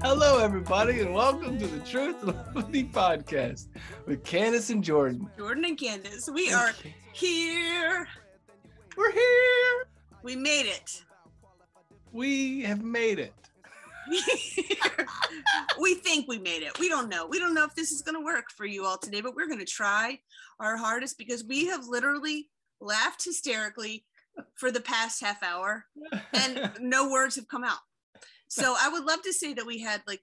Hello, everybody, and welcome to the Truth and Levity podcast with Candace and Jordan. Jordan and Candace, we are here. We're here. We made it. We have made it. We think we made it. We don't know. We don't know if this is going to work for you all today, but we're going to try our hardest because we have literally laughed hysterically for the past half hour and no words have come out. So I would love to say that we had like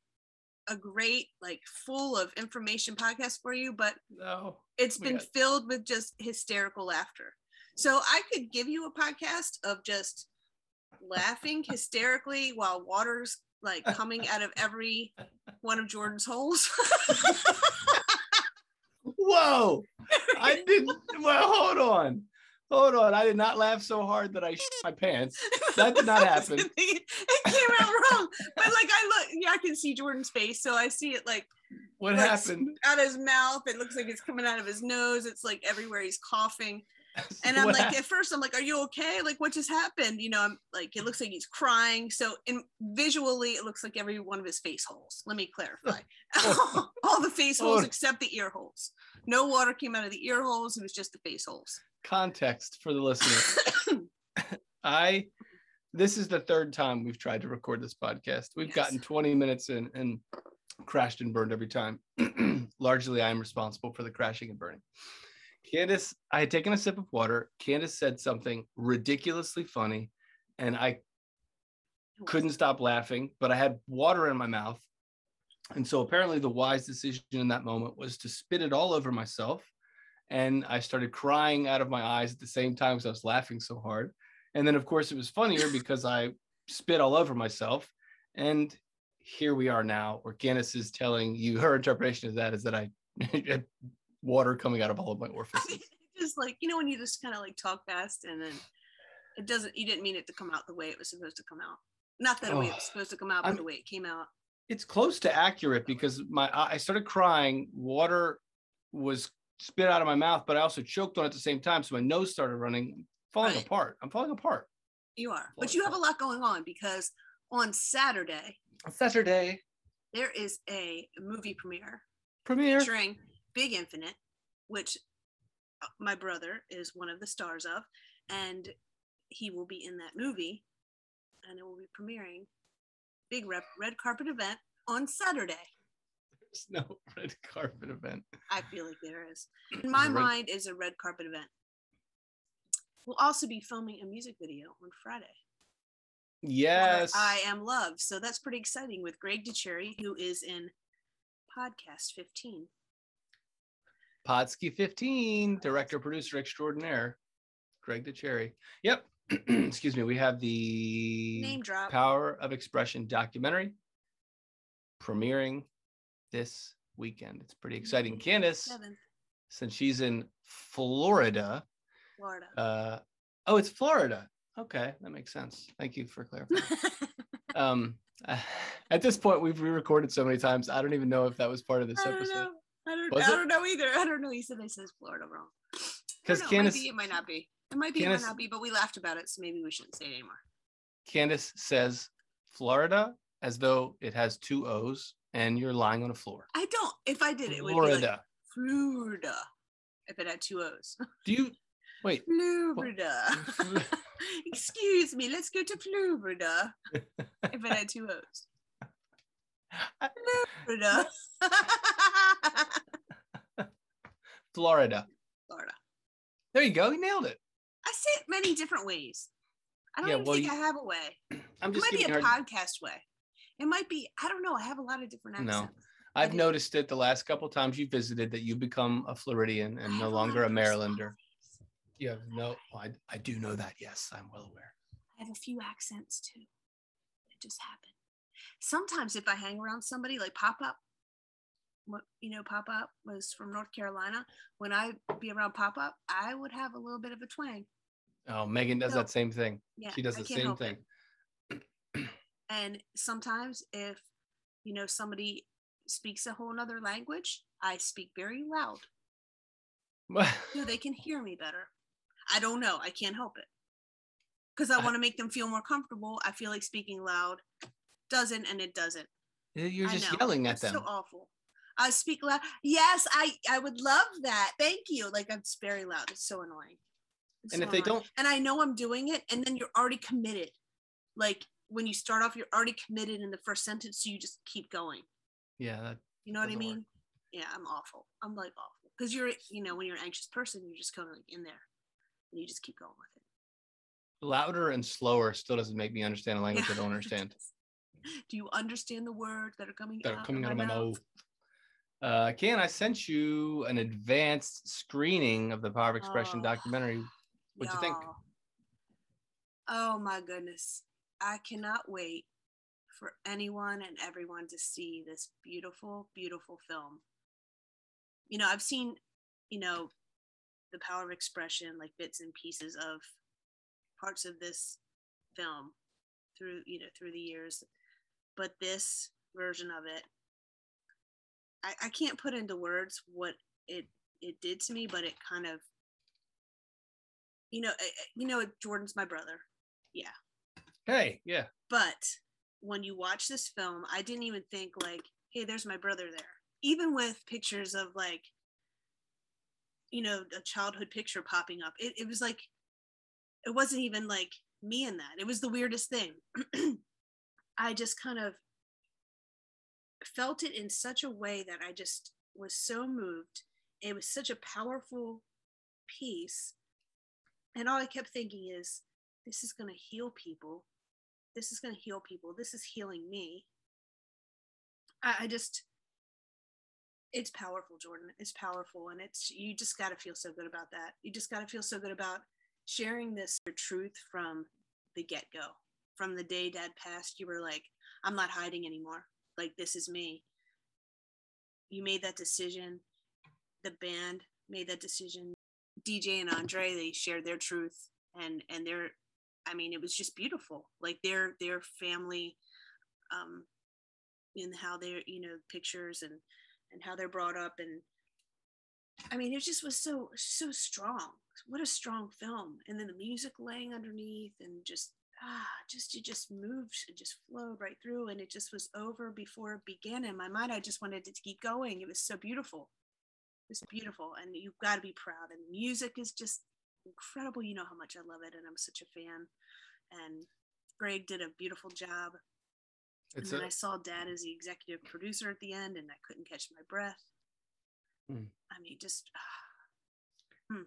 a great, like full of information podcast for you, but no, it's been filled with just hysterical laughter. So I could give you a podcast of just laughing hysterically while water's like coming out of every one of Jordan's holes. Whoa. I didn't. Well, hold on. I did not laugh so hard that I shit my pants. That did not happen. It came out wrong. But like I look, yeah, I can see Jordan's face, so I see it like what happened out of his mouth. It looks like it's coming out of his nose. It's like everywhere, he's coughing. And I'm like, at first I'm like, are you okay? Like, what just happened? You know, I'm like, it looks like he's crying. So visually, it looks like every one of his face holes. Let me clarify. All the face holes except the ear holes. No water came out of the ear holes. It was just the face holes. Context for the listener. This is the third time we've tried to record this podcast. We've gotten 20 minutes in and crashed and burned every time. Largely, I'm responsible for the crashing and burning. Candace, I had taken a sip of water. Candace said something ridiculously funny, and I couldn't stop laughing, but I had water in my mouth. And so apparently the wise decision in that moment was to spit it all over myself. And I started crying out of my eyes at the same time because I was laughing so hard. And then, of course, it was funnier because I spit all over myself. And here we are now, where Candace is telling you her interpretation of that is that I water coming out of all of my orifices. Just like, you know, when you just kind of like talk fast and then it doesn't, you didn't mean it to come out the way it was supposed to come out. Not that way it was supposed to come out, but the way it came out. It's close to accurate because I started crying. Water was spit out of my mouth, but I also choked on it at the same time. So my nose started running, falling apart. I'm falling apart. You are, but you have a lot going on because on Saturday, there is a movie premiere featuring Big Infinite, which my brother is one of the stars of, and he will be in that movie, and it will be premiering. Big red carpet event on Saturday. There's no red carpet event. I feel like there is. In my mind is a red carpet event. We'll also be filming a music video on Friday. Yes. I Am Love. So that's pretty exciting with Greg DeCherry, who is in Podcast 15. Podsky 15, director, producer extraordinaire, Greg DeCherry. Yep. Excuse me. We have the name drop Power of Expression documentary premiering this weekend. It's pretty exciting. Candace, 7th. Since she's in Florida. It's Florida. Okay, that makes sense. Thank you for clarifying. At this point, we've re-recorded so many times. I don't even know if that was part of this episode. Know. I don't know either. I don't know. You said I said Florida wrong. Because Candace, it might not be. It might be. Candace, it might not be. But we laughed about it, so maybe we shouldn't say it anymore. Candace says Florida as though it has two O's, and you're lying on a floor. I don't. If I did, it would be like Florida. If it had two O's. Do you wait? Florida. Excuse me. Let's go to Florida. If it had two O's. Florida. Florida. There you go. You nailed it. I say it many different ways. I don't think I have a way. It might be a podcast way. It might be, I don't know. I have a lot of different accents. No, I've noticed it the last couple times you visited that you become a Floridian and no longer a Marylander. You have I do know that. Yes, I'm well aware. I have a few accents too. It just happened. Sometimes if I hang around somebody like Pop Up was from North Carolina. When I'd be around Pop Up, I would have a little bit of a twang. Oh, Megan does that same thing. Yeah, she does the same thing. And sometimes if, you know, somebody speaks a whole nother language, I speak very loud. So they can hear me better. I don't know. I can't help it. Because I want to make them feel more comfortable. I feel like speaking loud doesn't. You're just yelling at them. It's so awful. I speak loud. Yes, I would love that. Thank you. Like, I'm very loud. It's so annoying. It's and so if annoying. They don't. And I know I'm doing it. And then you're already committed. Like, when you start off, you're already committed in the first sentence. So you just keep going. Yeah. You know what I mean? Work. Yeah, I'm awful. I'm like awful. Because you're, you know, when you're an anxious person, you just go like in there. And you just keep going with it. Louder and slower still doesn't make me understand a language I don't understand. Do you understand the words that are coming out of my mouth? Can I sent you an advanced screening of the Power of Expression documentary? What'd you think? Oh my goodness. I cannot wait for anyone and everyone to see this beautiful, beautiful film. You know, I've seen, you know, the Power of Expression, like bits and pieces of parts of this film through, you know, through the years, but this version of it, I can't put into words what it did to me, but it kind of, you know, Jordan's my brother. Yeah. Hey, yeah. But when you watch this film, I didn't even think like, hey, there's my brother there. Even with pictures of like, you know, a childhood picture popping up, it was like, it wasn't even like me in that. It was the weirdest thing. I just kind of felt it in such a way that I just was so moved. It was such a powerful piece. And all I kept thinking is, this is going to heal people. This is going to heal people. This is healing me. I just, it's powerful, Jordan. It's powerful. And it's, you just got to feel so good about that. You just got to feel so good about sharing this truth from the get-go. From the day Dad passed, you were like, I'm not hiding anymore. Like, this is me. You made that decision. The band made that decision. DJ and Andre, they shared their truth and their, I mean, it was just beautiful. Like their family, and how they're, you know, pictures and how they're brought up. And I mean, it just was so, so strong. What a strong film. And then the music laying underneath and just, it just moved, it just flowed right through, and it just was over before it began. In my mind, I just wanted it to keep going. It was so beautiful. It's beautiful, and you've got to be proud. And music is just incredible. You know how much I love it, and I'm such a fan. And Greg did a beautiful job. And then I saw Dad as the executive producer at the end, and I couldn't catch my breath. I mean, just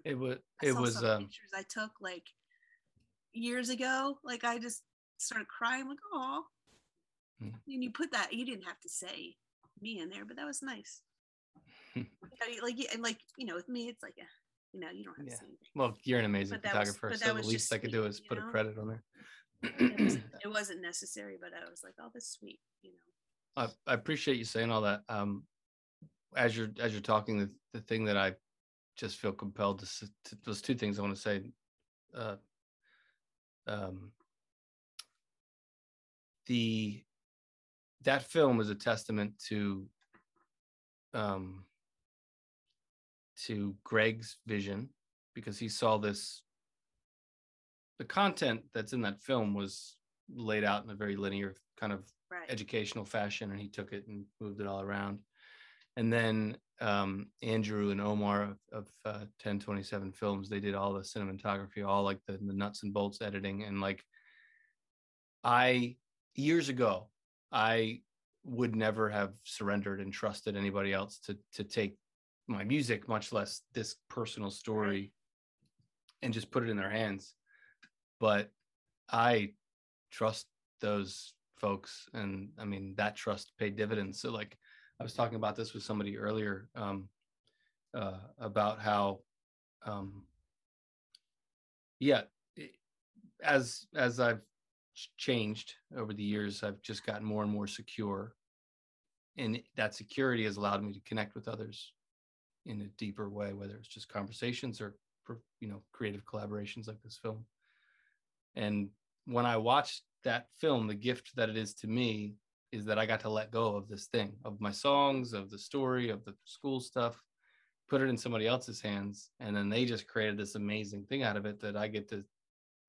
it was pictures I took like years ago, like I just started crying, like, oh. And you put that, you didn't have to say me in there, but that was nice. You know, like, and like, you know, with me, it's like, you know, you don't have to say anything. Well, you're an amazing photographer, so the least I could do is put a credit on there. It wasn't necessary, but I was like, oh, that's sweet, you know. I appreciate you saying all that. As you're talking, the thing that I just feel compelled to those two things I want to say. That film is a testament to Greg's vision, because he saw this. The content that's in that film was laid out in a very linear kind of educational fashion, and he took it and moved it all around. And then Andrew and Omar of 1027 films, they did all the cinematography, all like the nuts and bolts editing. And like, years ago, I would never have surrendered and trusted anybody else to take my music, much less this personal story, and just put it in their hands. But I trust those folks. And I mean, that trust paid dividends. So like, I was talking about this with somebody earlier about how, as I've changed over the years, I've just gotten more and more secure, and that security has allowed me to connect with others in a deeper way, whether it's just conversations or, you know, creative collaborations like this film. And when I watched that film, the gift that it is to me is that I got to let go of this thing, of my songs, of the story, of the school stuff, put it in somebody else's hands. And then they just created this amazing thing out of it that I get to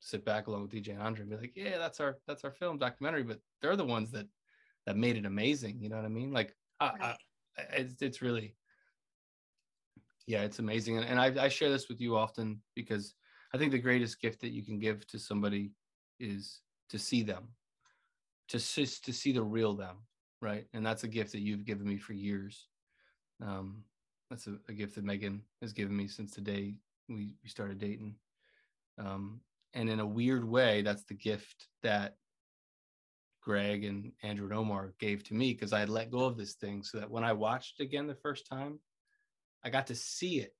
sit back along with DJ and Andre and be like, yeah, that's our film documentary. But they're the ones that that made it amazing. You know what I mean? Like, right. It's really, yeah, it's amazing. And I share this with you often because I think the greatest gift that you can give to somebody is to see them, to see the real them, right? And that's a gift that you've given me for years. That's a gift that Megan has given me since the day we started dating. And in a weird way, that's the gift that Greg and Andrew and Omar gave to me, because I had let go of this thing so that when I watched it again the first time, I got to see it.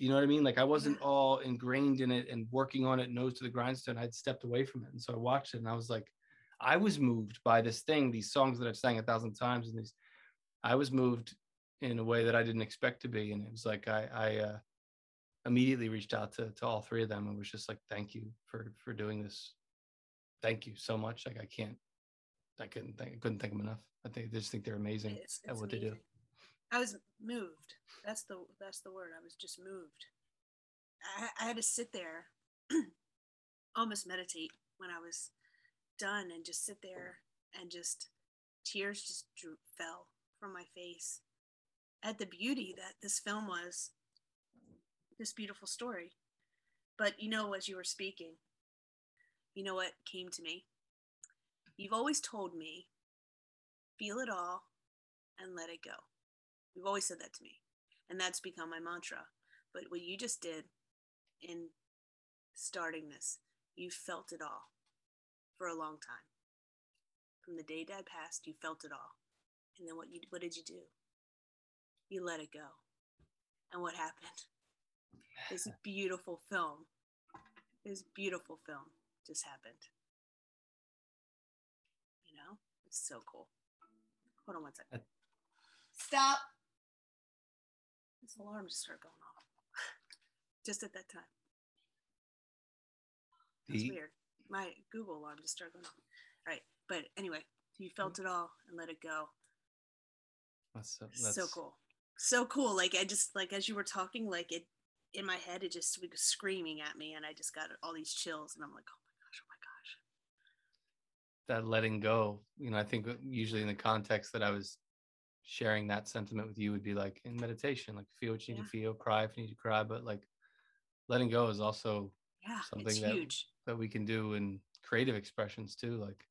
You know what I mean? Like, I wasn't all ingrained in it and working on it nose to the grindstone. I'd stepped away from it. And so I watched it and I was like, I was moved by this thing, these songs that I've sang 1,000 times. And I was moved in a way that I didn't expect to be. And it was like, I immediately reached out to all three of them and was just like, thank you for doing this. Thank you so much. Like, I couldn't thank them enough. I just think they're amazing at what amazing. They do. I was moved. That's the word. I was just moved. I had to sit there, almost meditate when I was done, and just sit there and just tears just fell from my face at the beauty that this film was, this beautiful story. But you know, as you were speaking, you know what came to me? You've always told me, feel it all and let it go. You've always said that to me, and that's become my mantra. But what you just did in starting this, you felt it all for a long time. From the day Dad passed, you felt it all. And then what did you do? You let it go. And what happened? This beautiful film just happened. You know, it's so cool. Hold on one second. Stop. This alarm just started going off just at that time. That's weird. My Google alarm just started going off. All right. But anyway, you felt it all and let it go. That's so cool. So cool. Like, I just, like, as you were talking, like, it in my head, it just was screaming at me, and I just got all these chills, and I'm like, oh my gosh. That letting go, you know, I think usually in the context that I was sharing that sentiment with you would be like in meditation, like feel what you need to feel, cry if you need to cry, but like letting go is also something that we can do in creative expressions too, like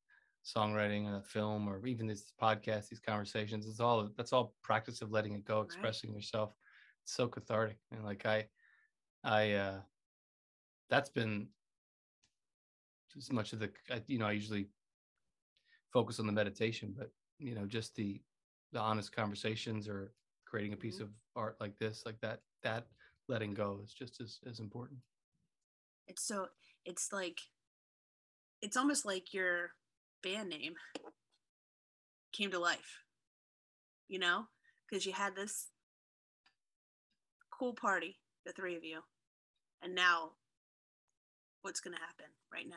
songwriting and a film, or even this podcast, these conversations. That's all practice of letting it go, expressing yourself. It's so cathartic. And like I that's been as much of the, you know, I usually focus on the meditation, but you know, just the honest conversations or creating a piece of art like this, like that letting go is just as important. It's so, it's like, it's almost like your band name came to life, you know, because you had this cool party, the three of you, and now what's going to happen right now?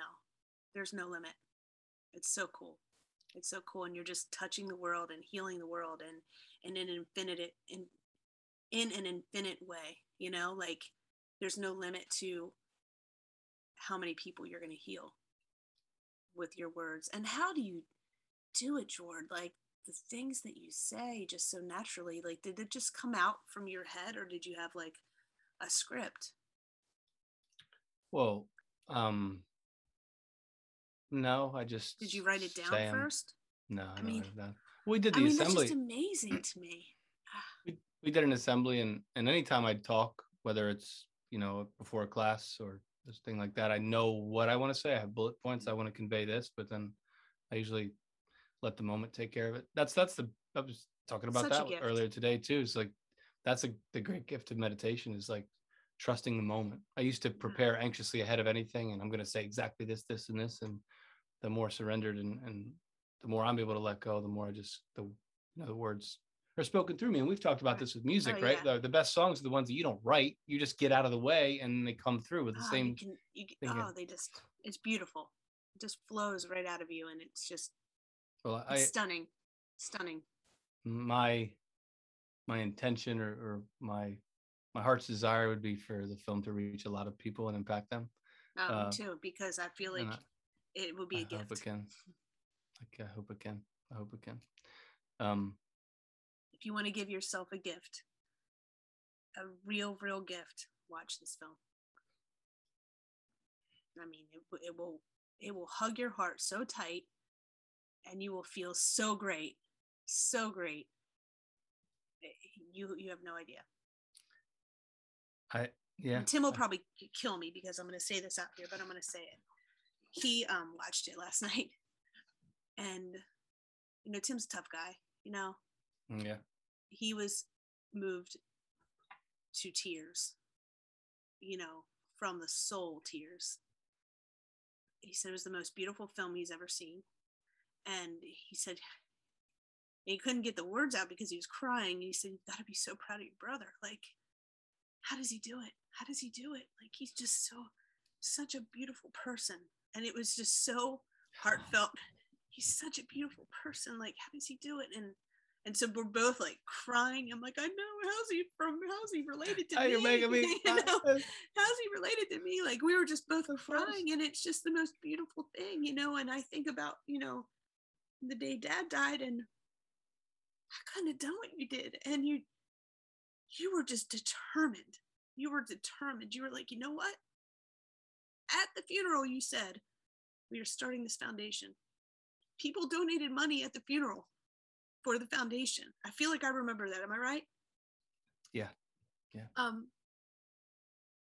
There's no limit. It's so cool. It's so cool. And you're just touching the world and healing the world and in an infinite way, you know, like there's no limit to how many people you're going to heal with your words. And how do you do it, Jordan? Like the things that you say just so naturally, like did it just come out from your head, or did you have like a script? Well, no, I just... Did you write it down first? No, I didn't write it down. We did the assembly. That's just amazing to me. We did an assembly, and anytime I'd talk, whether it's, you know, before a class or this thing like that, I know what I want to say. I have bullet points. I want to convey this, but then I usually let the moment take care of it. I was talking about that earlier today too. It's like, that's the great gift of meditation is like trusting the moment. I used to prepare anxiously ahead of anything, and I'm going to say exactly this, this, and this. And the more surrendered and the more I'm able to let go, the more I just, the words are spoken through me. And we've talked about this with music, right? The best songs are the ones that you don't write. You just get out of the way and they come through with the same. They just, it's beautiful. It just flows right out of you. And it's just it's stunning. Stunning. My intention or my heart's desire would be for the film to reach a lot of people and impact them. Me too, because I feel like it would be a gift. I hope it can. I hope we can. If you want to give yourself a gift, a real gift, watch this film. I mean, it will hug your heart so tight, and you will feel so great, so great. You have no idea. And Tim will probably kill me because I'm going to say this out here, but I'm going to say it. He watched it last night, and you know, Tim's a tough guy, you know. Yeah. He was moved to tears, you know, from the soul tears. He said it was the most beautiful film he's ever seen. And he said, and he couldn't get the words out because he was crying. And he said, you've got to be so proud of your brother. Like, how does he do it? How does he do it? Like, he's just such a beautiful person. And it was just so heartfelt. He's such a beautiful person. Like, how does he do it? And so we're both like crying. I'm like, I know, how's he related to me? You're making me how's he related to me? Like, we were just both crying, and it's just the most beautiful thing, you know. And I think about, you know, the day Dad died, and I couldn't have done what you did. And you were just determined. You were determined. You were like, you know what? At the funeral, you said, we are starting this foundation. People donated money at the funeral for the foundation. I feel like I remember that. Am I right? Yeah.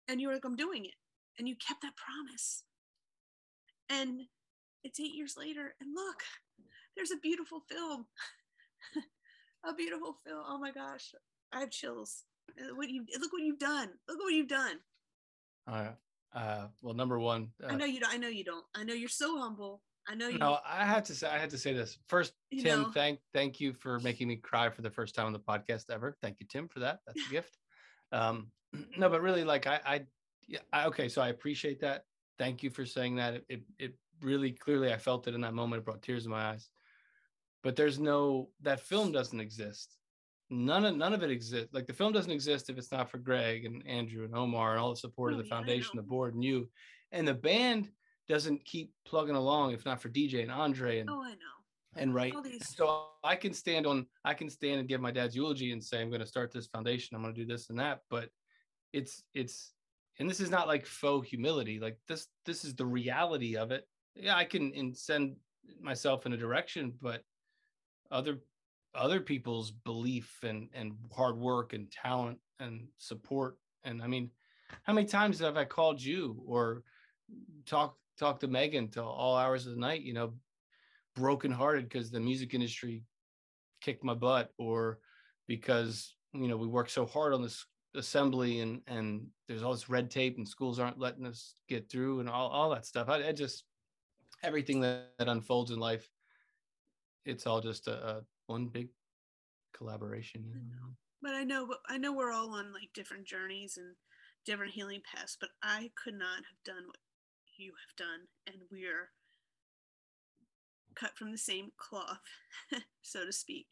And you were like, I'm doing it. And you kept that promise. And it's 8 years later. And look, there's a beautiful film. A beautiful film. Oh my gosh. I have chills. Look what you've done. Look what you've done. Well, number one. I know you don't. I know you don't. I know you're so humble. I know you. No, I had to say this first. Tim, know. Thank you for making me cry for the first time on the podcast ever. Thank you, Tim, for that. That's a gift. No, but really, like okay. So I appreciate that. Thank you for saying that. It really clearly, I felt it in that moment. It brought tears in my eyes. But that film doesn't exist. None of it exists. Like, the film doesn't exist if it's not for Greg and Andrew and Omar and all the support of the foundation, the board, and you, and the band doesn't keep plugging along if not for DJ and Andre and I know. And right. So I can stand and give my dad's eulogy and say, I'm going to start this foundation, I'm going to do this and that, but it's and this is not like faux humility. Like, this is the reality of it. Yeah, I can send myself in a direction, but other people's belief and hard work and talent and support. And I mean, how many times have I called you or talk to Megan till all hours of the night, you know, brokenhearted because the music industry kicked my butt, or because, you know, we work so hard on this assembly and there's all this red tape and schools aren't letting us get through and all that stuff. I just, everything that unfolds in life, it's all just a one big collaboration. You know? I know we're all on like different journeys and different healing paths, but I could not have done what you have done, and we're cut from the same cloth, so to speak.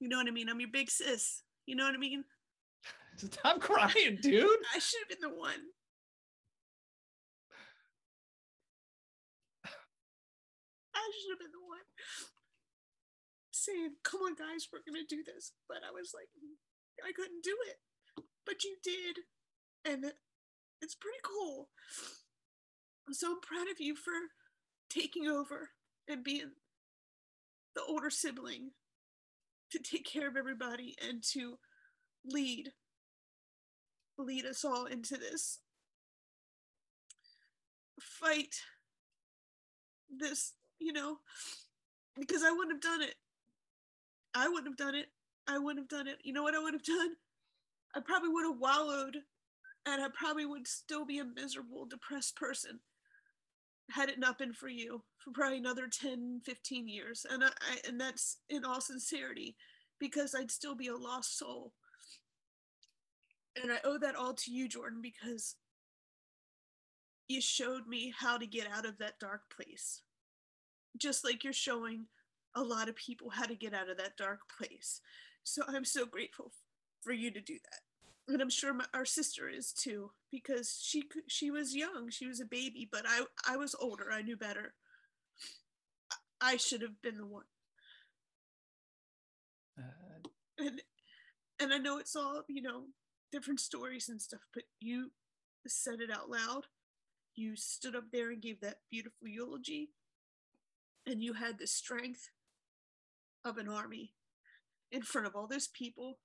You know what I mean? I'm your big sis. You know what I mean? Stop crying, dude. I should have been the one. I should have been the one saying, come on, guys, we're going to do this. But I was like, I couldn't do it. But you did. And it's pretty cool. So I'm proud of you for taking over and being the older sibling to take care of everybody and to lead us all into this fight, this, you know, because I wouldn't have done it. You know what I would have done? I probably would have wallowed, and I probably would still be a miserable, depressed person had it not been for you, for probably another 10, 15 years. And and that's in all sincerity, because I'd still be a lost soul. And I owe that all to you, Jordan, because you showed me how to get out of that dark place. Just like you're showing a lot of people how to get out of that dark place. So I'm so grateful for you to do that. And I'm sure our sister is too, because she was young. She was a baby, but I was older. I knew better. I should have been the one. And I know it's all, you know, different stories and stuff, but you said it out loud. You stood up there and gave that beautiful eulogy, and you had the strength of an army in front of all those people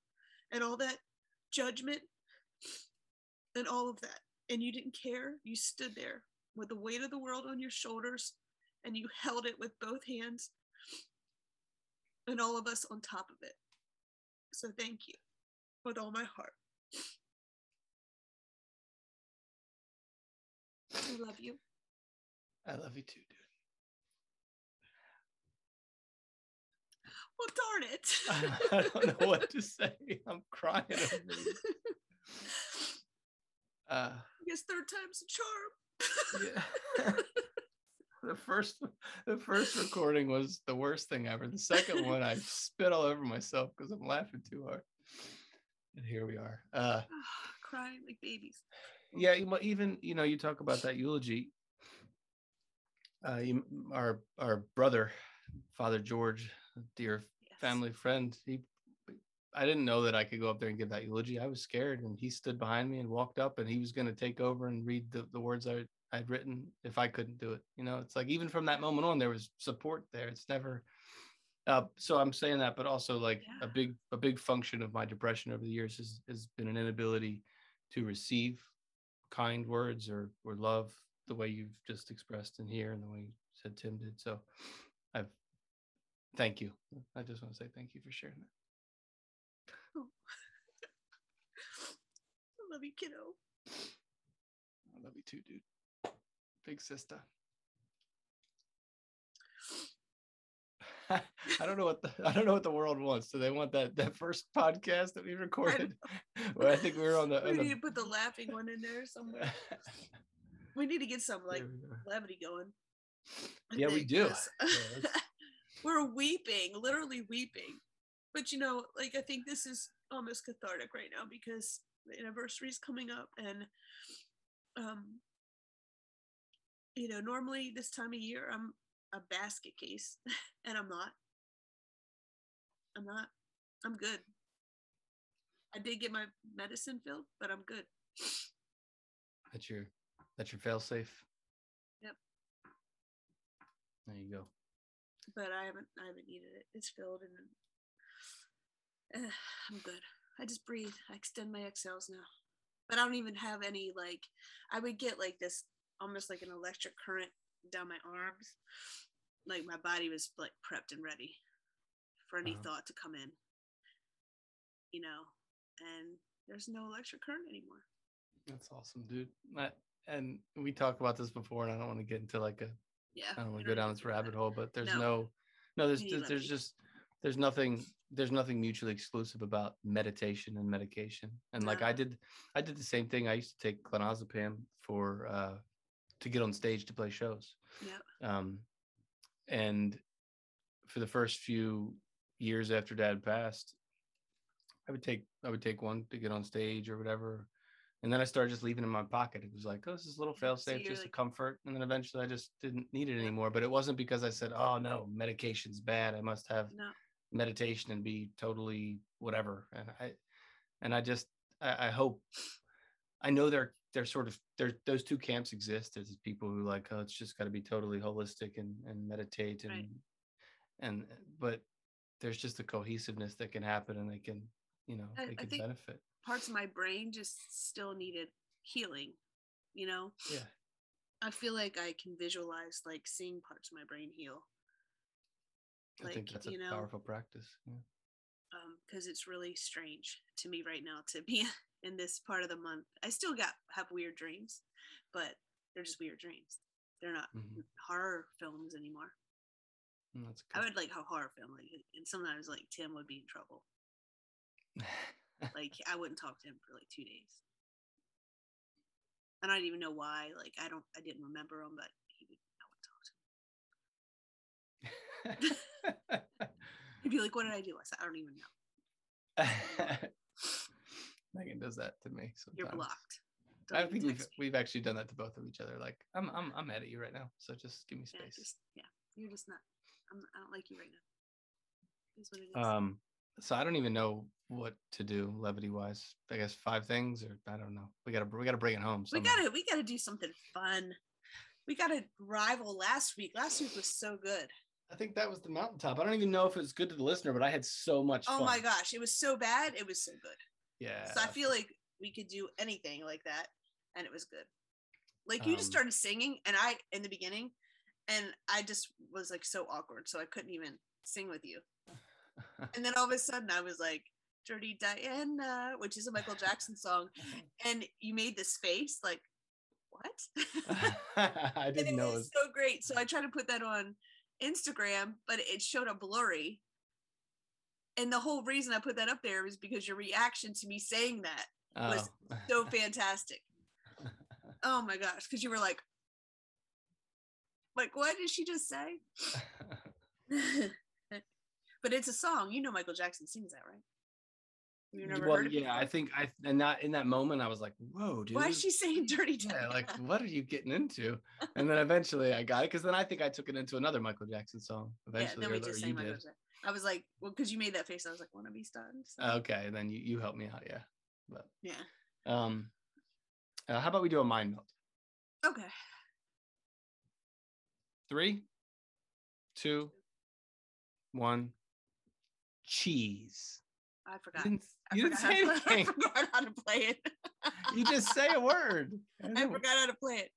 and all that judgment and all of that. And you didn't care. You stood there with the weight of the world on your shoulders, and you held it with both hands, and all of us on top of it. So thank you with all my heart. I love you. I love you too, dude. Well, darn it. I don't know what to say. I'm crying over you. I guess third time's a charm. Yeah. The first recording was the worst thing ever. The second one, I spit all over myself because I'm laughing too hard. And here we are. Crying like babies. Yeah, even, you know, you talk about that eulogy. Our brother, Father George, a dear family friend, I didn't know that I could go up there and give that eulogy. I was scared, and he stood behind me and walked up, and he was going to take over and read the words I'd written if I couldn't do it. You know, it's like, even from that moment on, there was support there. It's never, so I'm saying that, but also like a big function of my depression over the years has been an inability to receive kind words or love the way you've just expressed in here and the way you said Tim did. So thank you. I just want to say thank you for sharing that. Oh. I love you, kiddo. I love you too, dude. Big sister. I don't know what the world wants. Do they want that first podcast that we recorded? Where I think we were on the. We need to put the laughing one in there somewhere. We need to get some like levity going. We do. Yeah, we're weeping, literally weeping. But you know, like I think this is almost cathartic right now because the anniversary is coming up, and you know, normally this time of year, I'm a basket case, and I'm not. I'm good. I did get my medicine filled, but I'm good. That's your failsafe. Yep. There you go. But I haven't needed it. It's filled, and I'm good. I just breathe. I extend my exhales now. But I don't even have any, like, I would get like this, almost like an electric current down my arms. Like my body was like prepped and ready for any thought to come in, you know, and there's no electric current anymore. That's awesome, dude. And we talked about this before, and I don't want to get into like a, I don't want to go down this rabbit hole, but there's there's nothing mutually exclusive about meditation and medication. And like I did the same thing. I used to take clonazepam for, to get on stage to play shows. And for the first few years after Dad passed, I would take one to get on stage or whatever. And then I started just leaving it in my pocket. It was like, oh, this is a little fail safe, just a comfort. And then eventually I just didn't need it anymore. But it wasn't because I said, oh no, medication's bad, I must have meditation and be totally whatever. And I hope, I know they're sort of, those two camps exist. There's people who like, oh, it's just got to be totally holistic and meditate but there's just a cohesiveness that can happen, and they can, you know, they can benefit. Parts of my brain just still needed healing, you know? Yeah. I feel like I can visualize like seeing parts of my brain heal. I think that's a powerful practice. Yeah. Because it's really strange to me right now to be in this part of the month. I still have weird dreams, but they're just weird dreams. They're not horror films anymore. That's good. I would like a horror film, like, and sometimes like Tim would be in trouble. Like I wouldn't talk to him for like 2 days. And I don't even know why. Like I didn't remember him, but I wouldn't talk to him. He'd be like, "What did I do?" I said, "I don't even know." Megan does that to me sometimes. You're blocked. I think we've actually done that to both of each other. Like I'm mad at you right now, so just give me space. You're just not. I don't like you right now. Is what it is. So I don't even know what to do levity wise. I guess 5 things, or I don't know. We gotta bring it home somehow. We gotta do something fun. We gotta rival last week. Last week was so good. I think that was the mountaintop. I don't even know if it was good to the listener, but I had so much fun. Oh my gosh, it was so bad. It was so good. Yeah. So I feel like we could do anything like that, and it was good. Like you just started singing, and I in the beginning, and I just was like so awkward, so I couldn't even sing with you. And then all of a sudden, I was like, "Dirty Diana," which is a Michael Jackson song, and you made this face like, "What?" I didn't know. It was so great. So I tried to put that on Instagram, but it showed a blurry. And the whole reason I put that up there was because your reaction to me saying that was so fantastic. Oh my gosh, because you were like, what did she just say? But it's a song. You know Michael Jackson sings that, right? You never heard of it? Yeah, I think in that moment I was like, whoa, dude. Why is she saying Dirty Diana? Yeah, like, what are you getting into? And then eventually I got it, because then I think I took it into another Michael Jackson song. Eventually, yeah, then we just sang Michael Jackson. I was like, well, because you made that face, I was like, wanna be stunned. So. Okay, and then you helped me out, yeah. But yeah. How about we do a mind melt? Okay. 3, 2, 1. Cheese. I forgot. I forgot how to play it. You just say a word. I forgot how to play it.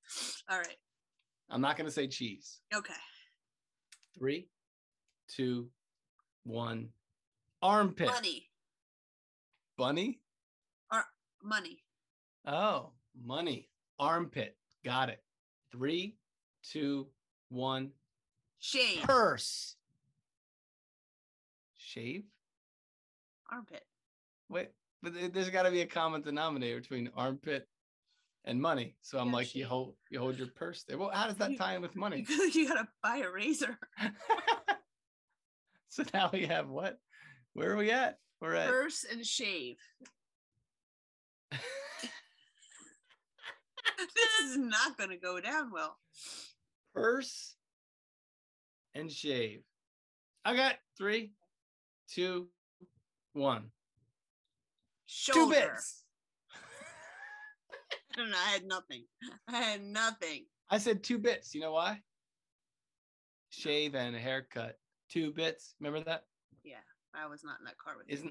All right. I'm not going to say cheese. Okay. 3, 2, 1. Armpit. Bunny. Bunny? Money. Oh, money. Armpit. Got it. 3, 2, 1. Shave. Purse. Shave? Armpit. Wait, but there's got to be a common denominator between armpit and money. So I'm like, shave. you hold your purse there. Well, how does that tie in with money? You gotta buy a razor. So now we have what? Where are we at? We're at purse and shave. This is not gonna go down well. Purse and shave. I got 3, 2, 1. Shoulder. 2 bits. I don't know. I had nothing. I said 2 bits. You know why? Shave and a haircut. 2 bits. Remember that? Yeah. I was not in that car with you.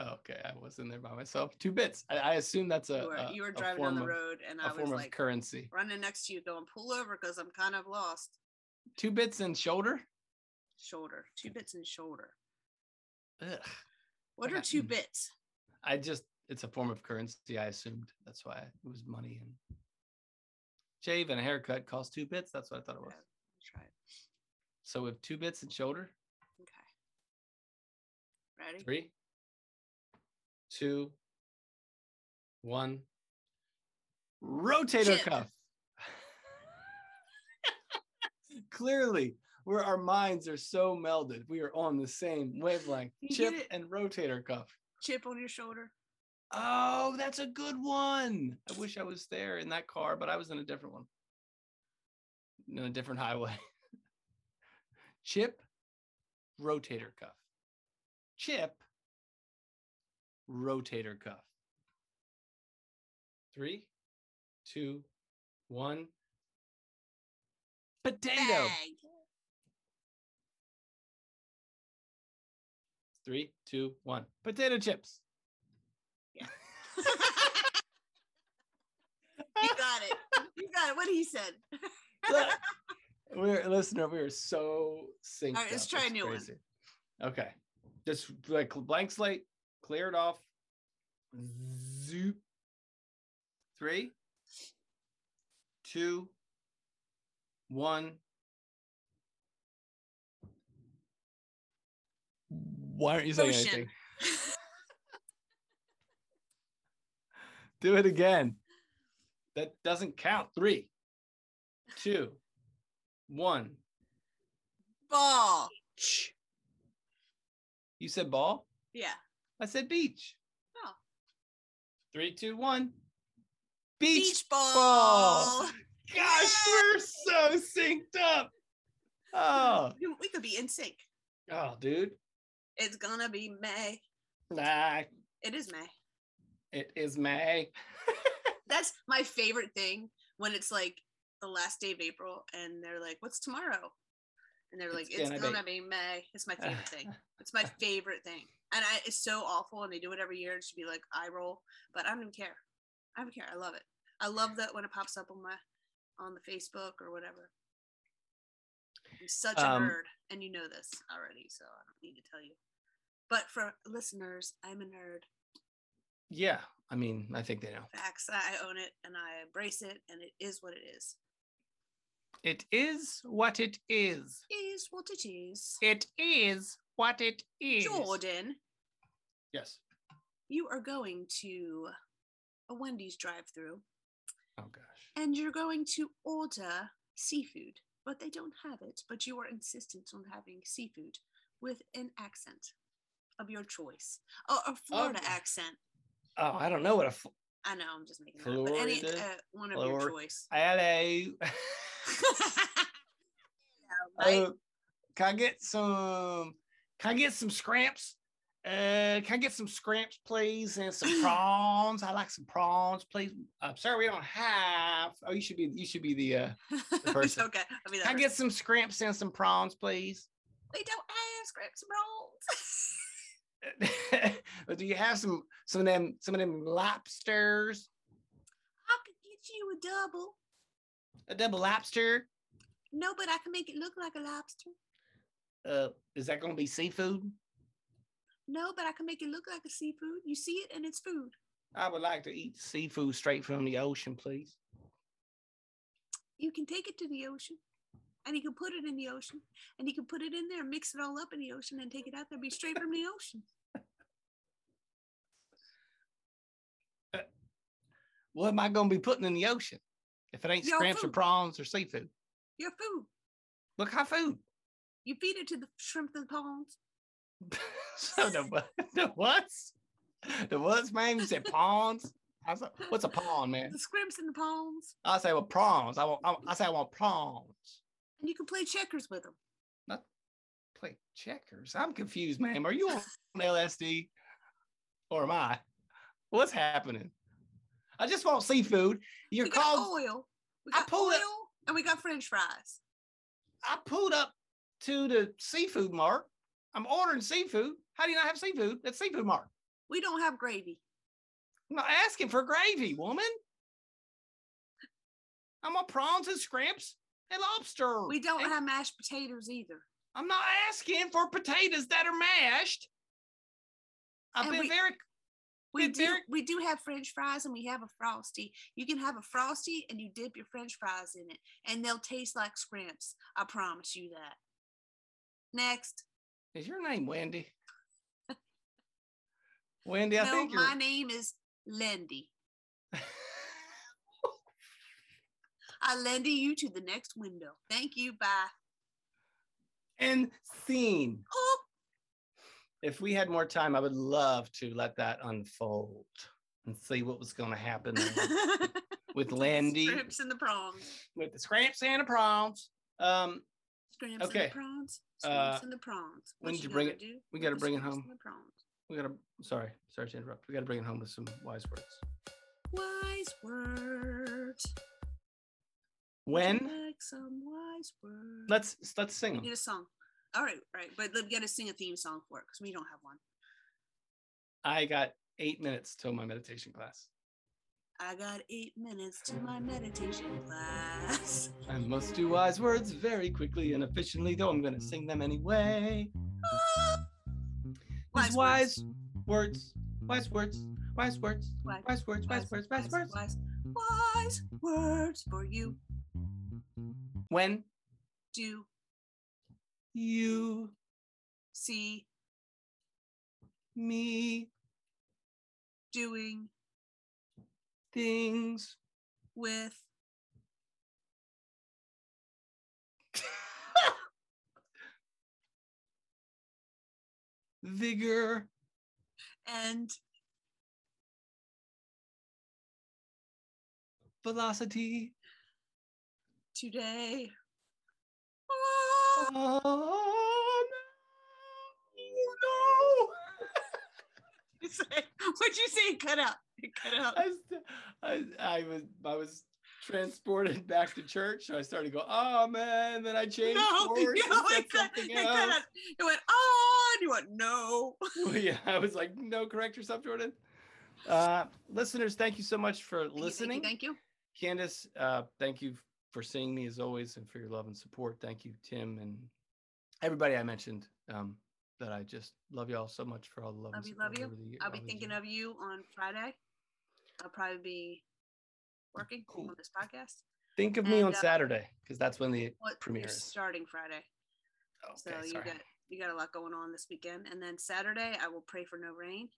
Okay. I was in there by myself. 2 bits. I assume that's you were driving on the road and I was like currency. Running next to you going, pull over because I'm kind of lost. 2 bits and shoulder? Shoulder. 2 bits and shoulder. Ugh. What are 2 bits? It's a form of currency, I assumed. That's why it was money. And shave and a haircut cost 2 bits. That's what I thought it was. Let's try it. So we have 2 bits and shoulder. Okay. Ready? 3, 2, 1. Rotator cuff. Clearly. Where our minds are so melded. We are on the same wavelength. Chip and rotator cuff. Chip on your shoulder. Oh, that's a good one. I wish I was there in that car, but I was in a different one. In a different highway. Chip, rotator cuff. Chip, rotator cuff. 3, 2, 1. Potato. Bang. 3, 2, 1. Potato chips. Yeah. You got it. What he said. Look, we are so synced. All right, let's try a new one. Okay. Just like blank slate, cleared off. Zoop. 3, 2, 1. Why aren't you saying anything? Do it again. That doesn't count. 3, 2, 1. Ball. You said ball? Yeah. I said beach. Oh. 3, 2, 1. Beach ball. Gosh, we're so synced up. Oh. We could be in sync. Oh, dude. It's gonna be May. Nah. It is May. It is May. That's my favorite thing, when it's like the last day of April and they're like, what's tomorrow? And they're like, it's gonna be May. It's my favorite thing. It's my favorite thing. And it's so awful, and they do it every year. It should be like eye roll, but I don't even care. I don't care. I love it. I love that when it pops up on the Facebook or whatever. I'm such a nerd, and you know this already, so I don't need to tell you. But for listeners, I'm a nerd. Yeah, I mean, I think they know. Facts. I own it, and I embrace it, and it is what it is. It is what it is. Is what it is. It is what it is. Jordan. Yes. You are going to a Wendy's drive-thru. Oh, gosh. And you're going to order seafood, but they don't have it, but you are insistent on having seafood with an accent of your choice. Oh, a Florida accent. Oh, I don't know what I know, I'm just making Florida, it up. But any one of your choice. Hello. Hello, can I get some scramps? Can I get some scramps, please, and some prawns? I like some prawns, please. Sorry, we don't have. Oh, you should be the person. Okay, I'll be that. Can I get some scramps and some prawns, please? We don't have scramps and prawns. Do you have some of them lobsters? I could get you a double lobster. No, but I can make it look like a lobster. Is that going to be seafood? No, but I can make it look like a seafood. You see it, and it's food. I would like to eat seafood straight from the ocean, please. You can take it to the ocean, and you can put it in the ocean, and you can put it in there, mix it all up in the ocean, and take it out there, be straight from the ocean. What am I going to be putting in the ocean if it ain't scramps or prawns or seafood? Your food. Look, how food. You feed it to the shrimp and the prawns. So the what's man? You said prawns. I said, what's a prawn, man? The scrimps and the prawns. I say, well, prawns. I want prawns. And you can play checkers with them. Not play checkers. I'm confused, ma'am. Are you on LSD, or am I? What's happening? I just want seafood. We got oil. We got oil, and we got French fries. I pulled up to the seafood mart. I'm ordering seafood. How do you not have seafood? That's seafood mart. We don't have gravy. I'm not asking for gravy, woman. I'm on prawns and scrimps and lobster. We don't have mashed potatoes either. I'm not asking for potatoes that are mashed. We do have French fries, and we have a Frosty. You can have a Frosty, and you dip your French fries in it, and they'll taste like scrimps. I promise you that. Next. Is your name Wendy? Wendy, I think my name is Landy. I Landy you to the next window. Thank you, bye. And scene. Oh. If we had more time, I would love to let that unfold and see what was going to happen with Landy. The scramps and the prawns. With the scramps and the prawns. Scramps and the prawns. Scramps and the prawns. What we need to bring it. We got to bring it home. We got to. Sorry to interrupt. We got to bring it home with some wise words. Wise words. When? Like some wise words. Let's sing them. We need a song. All right, but we got to sing a theme song for it because we don't have one. I got 8 minutes till my meditation class. I got 8 minutes to my meditation class. I must do wise words very quickly and efficiently, though I'm going to sing them anyway. Wise words for you. When do you see me doing things with vigor and velocity today? Oh, no. said. What'd you say? Cut out. It cut out. I was transported back to church. So I started to go, oh man. Then I changed. No, it cut out. It went, oh, and you went, no. Well, yeah, I was like, no, correct yourself, Jordan. Listeners, thank you so much for listening. Thank you. Candace, thank you for seeing me as always and for your love and support. Thank you, Tim, and everybody I mentioned. That I just love y'all so much for all the love. Love you. I'll be thinking of you on Friday. I'll probably be working on this podcast. Think of me on Saturday because that's when the premiere is. Starting Friday. Okay, so you got a lot going on this weekend, and then Saturday I will pray for no rain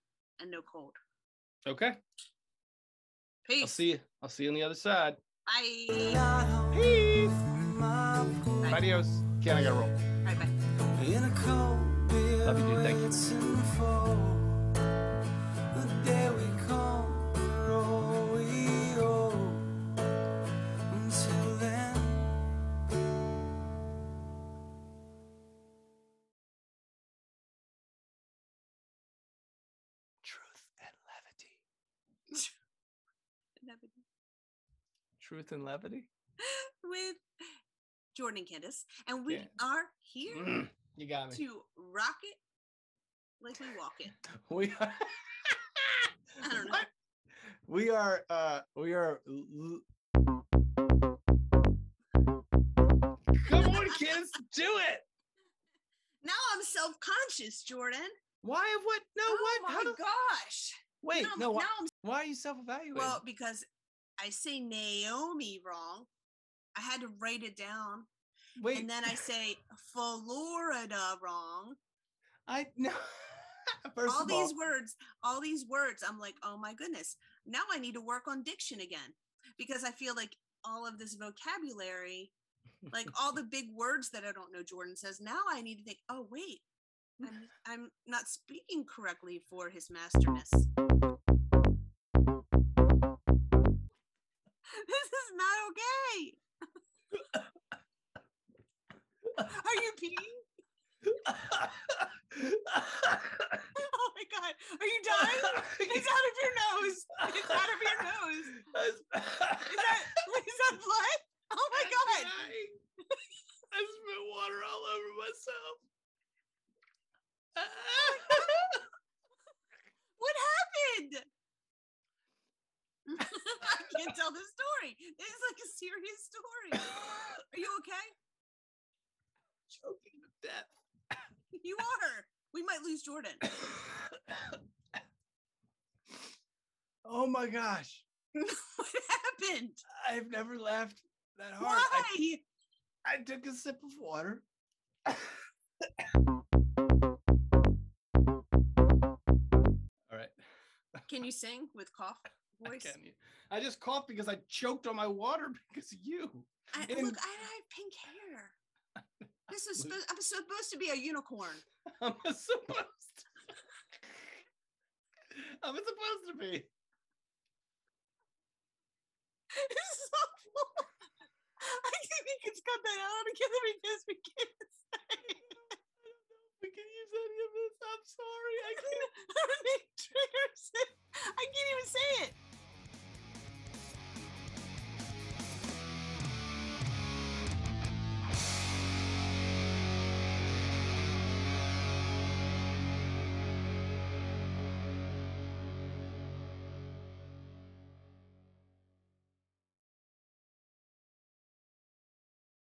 and no cold. Okay. Peace. I'll see you on the other side. Bye. Peace. Bye. Adios. Can I go roll? Bye bye. In a cold. Love you, dude. Thank you. The day we come, until then. Truth and levity. Truth and levity? With Jordan and Candace. And we are here. Mm. You got me. To rock it like we walk it. We are. I don't know. We are. Come on, kids, do it. Now I'm self-conscious, Jordan. Why of what? No, oh, what? Oh my gosh. Wait, no. Why are you self-evaluating? Well, because I say Naomi wrong. I had to write it down. Wait. And then I say Florida wrong. I know. All these words. I'm like, oh my goodness. Now I need to work on diction again because I feel like all of this vocabulary, like all the big words that I don't know. Jordan says now I need to think. Oh wait, I'm not speaking correctly for his masterness. This is not okay. Are you peeing? Oh my God. Are you dying? It's out of your nose. It's out of your nose. Is that blood? Oh my God. I spit water all over myself. What happened? I can't tell the story. This is like a serious story. Are you okay? Choking to death. You are. We might lose Jordan. Oh my gosh. What happened? I've never laughed that hard. Why? I took a sip of water. All right. Can you sing with cough voice? I just coughed because I choked on my water because of you. I have pink hair. This is I'm supposed to be a unicorn. I'm supposed to be. This is awful. I think we can cut that out together because we can't say. I don't know if we can use any of this.